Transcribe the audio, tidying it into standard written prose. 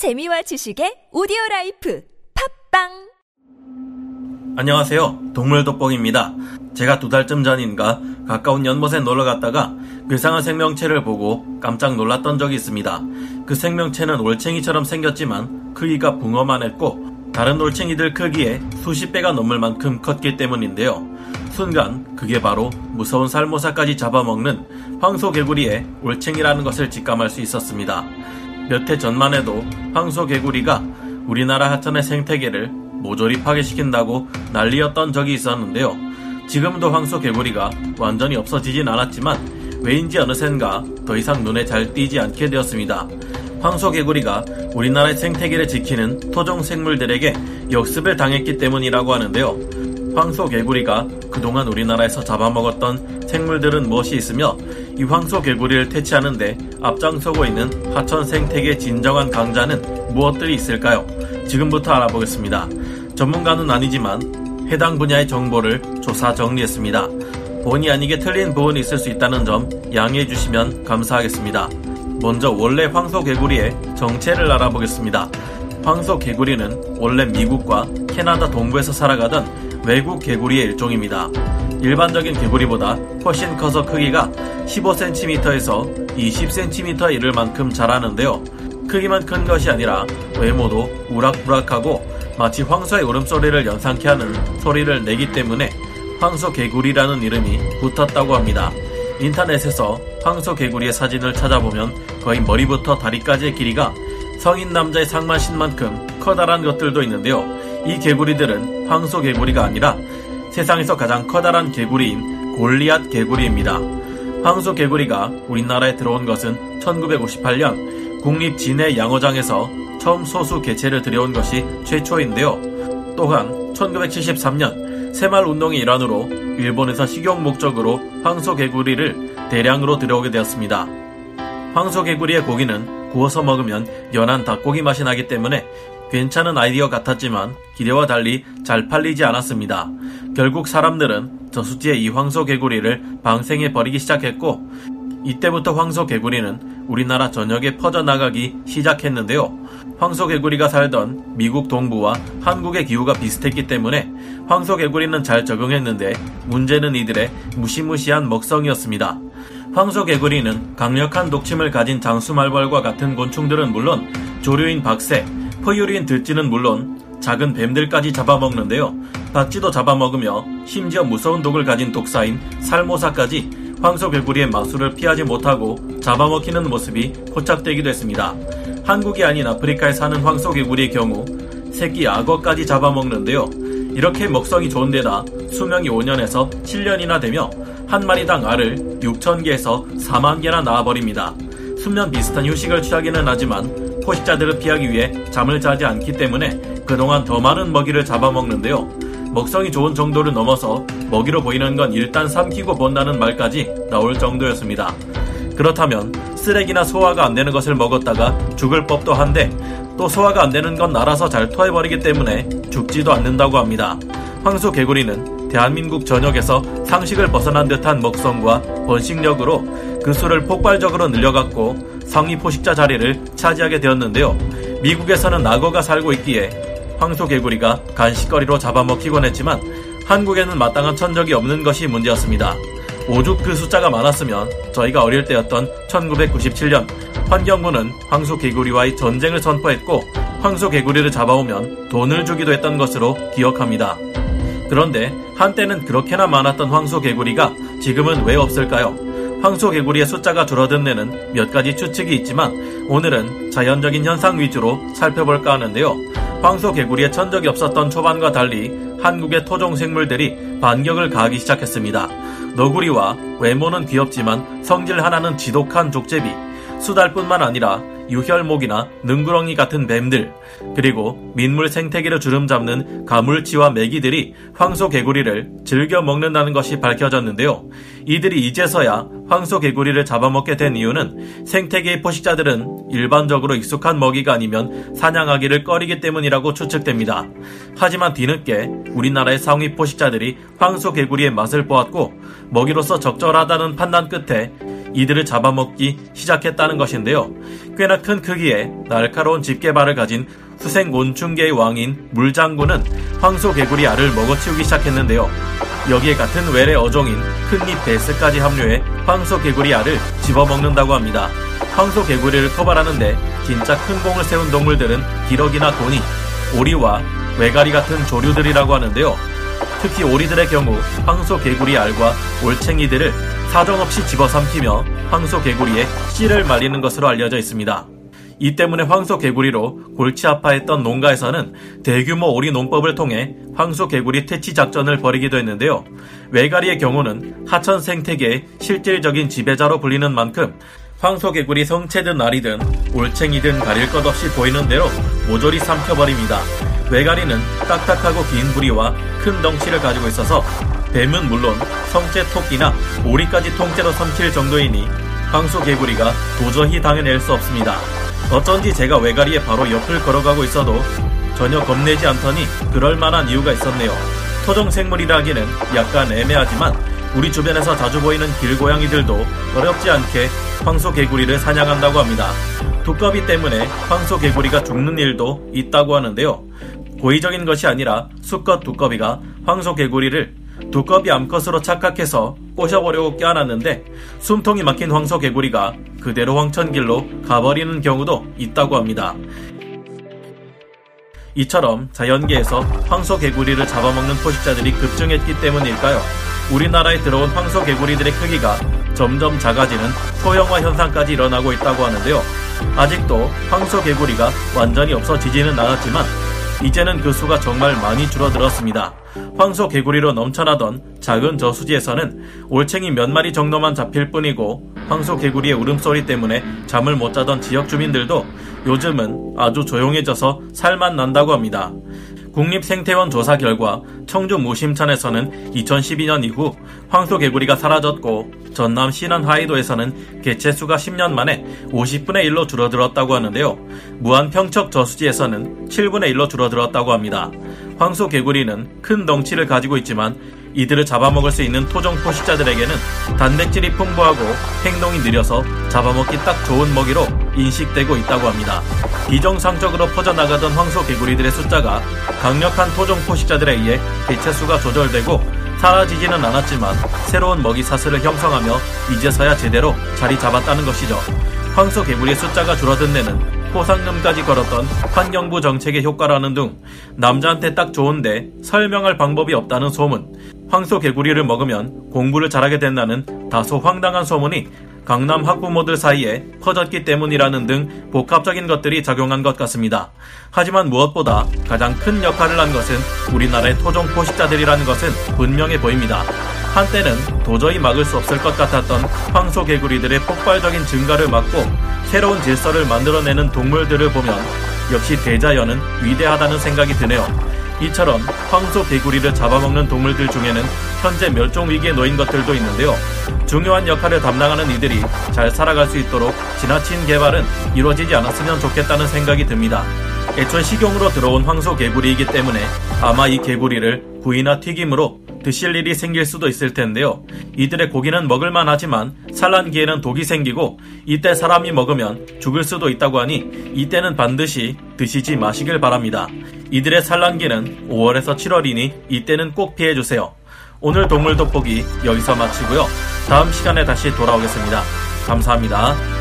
재미와 지식의 오디오라이프 팟빵. 안녕하세요, 동물돋보기입니다. 제가 2달쯤 전인가 가까운 연못에 놀러갔다가 괴상한 생명체를 보고 깜짝 놀랐던 적이 있습니다. 그 생명체는 올챙이처럼 생겼지만 크기가 붕어만 했고 다른 올챙이들 크기에 수십 배가 넘을 만큼 컸기 때문인데요. 순간 그게 바로 무서운 살모사까지 잡아먹는 황소개구리의 올챙이라는 것을 직감할 수 있었습니다. 몇 해 전만 해도 황소개구리가 우리나라 하천의 생태계를 모조리 파괴시킨다고 난리였던 적이 있었는데요. 지금도 황소개구리가 완전히 없어지진 않았지만 왜인지 어느샌가 더 이상 눈에 잘 띄지 않게 되었습니다. 황소개구리가 우리나라의 생태계를 지키는 토종생물들에게 역습을 당했기 때문이라고 하는데요. 황소개구리가 그동안 우리나라에서 잡아먹었던 생물들은 무엇이 있으며 이 황소개구리를 퇴치하는 데 앞장서고 있는 하천 생태계의 진정한 강자는 무엇들이 있을까요? 지금부터 알아보겠습니다. 전문가는 아니지만 해당 분야의 정보를 조사 정리했습니다. 본의 아니게 틀린 부분이 있을 수 있다는 점 양해해 주시면 감사하겠습니다. 먼저 원래 황소개구리의 정체를 알아보겠습니다. 황소개구리는 원래 미국과 캐나다 동부에서 살아가던 외국 개구리의 일종입니다. 일반적인 개구리보다 훨씬 커서 크기가 15cm에서 20cm에 이를 만큼 자라는데요. 크기만 큰 것이 아니라 외모도 우락부락하고 마치 황소의 울음소리를 연상케 하는 소리를 내기 때문에 황소개구리라는 이름이 붙었다고 합니다. 인터넷에서 황소개구리의 사진을 찾아보면 거의 머리부터 다리까지의 길이가 성인 남자의 상만신 만큼 커다란 것들도 있는데요. 이 개구리들은 황소개구리가 아니라 세상에서 가장 커다란 개구리인 골리앗 개구리입니다. 황소개구리가 우리나라에 들어온 것은 1958년 국립진해양어장에서 처음 소수 개체를 들여온 것이 최초인데요. 또한 1973년 새마을운동의 일환으로 일본에서 식용 목적으로 황소개구리를 대량으로 들여오게 되었습니다. 황소개구리의 고기는 구워서 먹으면 연한 닭고기 맛이 나기 때문에 괜찮은 아이디어 같았지만 기대와 달리 잘 팔리지 않았습니다. 결국 사람들은 저수지에 이 황소개구리를 방생해 버리기 시작했고 이때부터 황소개구리는 우리나라 전역에 퍼져나가기 시작했는데요. 황소개구리가 살던 미국 동부와 한국의 기후가 비슷했기 때문에 황소개구리는 잘 적응했는데 문제는 이들의 무시무시한 먹성이었습니다. 황소개구리는 강력한 독침을 가진 장수말벌과 같은 곤충들은 물론 조류인 박새, 포유류인 들쥐는 물론 작은 뱀들까지 잡아먹는데요. 박쥐도 잡아먹으며 심지어 무서운 독을 가진 독사인 살모사까지 황소개구리의 마수를 피하지 못하고 잡아먹히는 모습이 포착되기도 했습니다. 한국이 아닌 아프리카에 사는 황소개구리의 경우 새끼 악어까지 잡아먹는데요. 이렇게 먹성이 좋은 데다 수명이 5년에서 7년이나 되며 한 마리당 알을 6,000개에서 4만 개나 낳아버립니다. 수면 비슷한 휴식을 취하기는 하지만 포식자들을 피하기 위해 잠을 자지 않기 때문에 그동안 더 많은 먹이를 잡아먹는데요. 먹성이 좋은 정도를 넘어서 먹이로 보이는 건 일단 삼키고 본다는 말까지 나올 정도였습니다. 그렇다면 쓰레기나 소화가 안 되는 것을 먹었다가 죽을 법도 한데 또 소화가 안 되는 건 알아서 잘 토해버리기 때문에 죽지도 않는다고 합니다. 황소개구리는 대한민국 전역에서 상식을 벗어난 듯한 먹성과 번식력으로 그 수를 폭발적으로 늘려갔고 성의 포식자 자리를 차지하게 되었는데요. 미국에서는 악어가 살고 있기에 황소개구리가 간식거리로 잡아먹히곤 했지만 한국에는 마땅한 천적이 없는 것이 문제였습니다. 오죽 그 숫자가 많았으면 저희가 어릴 때였던 1997년 환경부는 황소개구리와의 전쟁을 선포했고 황소개구리를 잡아오면 돈을 주기도 했던 것으로 기억합니다. 그런데 한때는 그렇게나 많았던 황소개구리가 지금은 왜 없을까요? 황소개구리의 숫자가 줄어든 데는 몇 가지 추측이 있지만 오늘은 자연적인 현상 위주로 살펴볼까 하는데요. 황소개구리의 천적이 없었던 초반과 달리 한국의 토종생물들이 반격을 가하기 시작했습니다. 너구리와 외모는 귀엽지만 성질 하나는 지독한 족제비, 수달뿐만 아니라 유혈목이나 능구렁이 같은 뱀들, 그리고 민물 생태계를 주름잡는 가물치와 메기들이 황소개구리를 즐겨 먹는다는 것이 밝혀졌는데요. 이들이 이제서야 황소개구리를 잡아먹게 된 이유는 생태계의 포식자들은 일반적으로 익숙한 먹이가 아니면 사냥하기를 꺼리기 때문이라고 추측됩니다. 하지만 뒤늦게 우리나라의 상위 포식자들이 황소개구리의 맛을 보았고 먹이로서 적절하다는 판단 끝에 이들을 잡아먹기 시작했다는 것인데요. 꽤나 큰 크기의 날카로운 집게발을 가진 후생곤충계의 왕인 물장군은 황소개구리 알을 먹어치우기 시작했는데요. 여기에 같은 외래 어종인 큰잎 베스까지 합류해 황소개구리 알을 집어먹는다고 합니다. 황소개구리를 커버하는데 진짜 큰 공을 세운 동물들은 기러기나 고니, 오리와 왜가리 같은 조류들이라고 하는데요. 특히 오리들의 경우 황소개구리 알과 올챙이들을 사정없이 집어삼키며 황소개구리의 씨를 말리는 것으로 알려져 있습니다. 이 때문에 황소개구리로 골치 아파했던 농가에서는 대규모 오리 농법을 통해 황소개구리 퇴치 작전을 벌이기도 했는데요. 왜가리의 경우는 하천 생태계의 실질적인 지배자로 불리는 만큼 황소개구리 성체든 알이든 올챙이든 가릴 것 없이 보이는 대로 모조리 삼켜버립니다. 왜가리는 딱딱하고 긴 부리와 큰 덩치를 가지고 있어서 뱀은 물론 성체 토끼나 오리까지 통째로 삼킬 정도이니 황소개구리가 도저히 당해낼 수 없습니다. 어쩐지 제가 왜가리의 바로 옆을 걸어가고 있어도 전혀 겁내지 않더니 그럴만한 이유가 있었네요. 토종생물이라기는 약간 애매하지만 우리 주변에서 자주 보이는 길고양이들도 어렵지 않게 황소개구리를 사냥한다고 합니다. 두꺼비 때문에 황소개구리가 죽는 일도 있다고 하는데요. 고의적인 것이 아니라 수컷 두꺼비가 황소개구리를 두꺼비 암컷으로 착각해서 꼬셔보려고 껴안았는데 숨통이 막힌 황소개구리가 그대로 황천길로 가버리는 경우도 있다고 합니다. 이처럼 자연계에서 황소개구리를 잡아먹는 포식자들이 급증했기 때문일까요? 우리나라에 들어온 황소개구리들의 크기가 점점 작아지는 소형화 현상까지 일어나고 있다고 하는데요. 아직도 황소개구리가 완전히 없어지지는 않았지만 이제는 그 수가 정말 많이 줄어들었습니다. 황소개구리로 넘쳐나던 작은 저수지에서는 올챙이 몇 마리 정도만 잡힐 뿐이고 황소개구리의 울음소리 때문에 잠을 못 자던 지역 주민들도 요즘은 아주 조용해져서 살만 난다고 합니다. 국립생태원 조사 결과 청주 무심천에서는 2012년 이후 황소개구리가 사라졌고 전남 신안 하이도에서는 개체수가 10년 만에 50분의 1로 줄어들었다고 하는데요. 무안 평척 저수지에서는 7분의 1로 줄어들었다고 합니다. 황소개구리는 큰 덩치를 가지고 있지만 이들을 잡아먹을 수 있는 토종 포식자들에게는 단백질이 풍부하고 행동이 느려서 잡아먹기 딱 좋은 먹이로 인식되고 있다고 합니다. 비정상적으로 퍼져나가던 황소개구리들의 숫자가 강력한 토종 포식자들에 의해 개체수가 조절되고 사라지지는 않았지만 새로운 먹이 사슬을 형성하며 이제서야 제대로 자리 잡았다는 것이죠. 황소개구리의 숫자가 줄어든 데는 포상금까지 걸었던 환경부 정책의 효과라는 등 남자한테 딱 좋은데 설명할 방법이 없다는 소문, 황소개구리를 먹으면 공부를 잘하게 된다는 다소 황당한 소문이 강남 학부모들 사이에 퍼졌기 때문이라는 등 복합적인 것들이 작용한 것 같습니다. 하지만 무엇보다 가장 큰 역할을 한 것은 우리나라의 토종 포식자들이라는 것은 분명해 보입니다. 한때는 도저히 막을 수 없을 것 같았던 황소개구리들의 폭발적인 증가를 막고 새로운 질서를 만들어내는 동물들을 보면 역시 대자연은 위대하다는 생각이 드네요. 이처럼 황소개구리를 잡아먹는 동물들 중에는 현재 멸종위기에 놓인 것들도 있는데요. 중요한 역할을 담당하는 이들이 잘 살아갈 수 있도록 지나친 개발은 이루어지지 않았으면 좋겠다는 생각이 듭니다. 애초에 식용으로 들어온 황소개구리이기 때문에 아마 이 개구리를 구이나 튀김으로 드실 일이 생길 수도 있을 텐데요. 이들의 고기는 먹을만 하지만 산란기에는 독이 생기고 이때 사람이 먹으면 죽을 수도 있다고 하니 이때는 반드시 드시지 마시길 바랍니다. 이들의 산란기는 5월에서 7월이니 이때는 꼭 피해주세요. 오늘 동물돋보기 여기서 마치고요. 다음 시간에 다시 돌아오겠습니다. 감사합니다.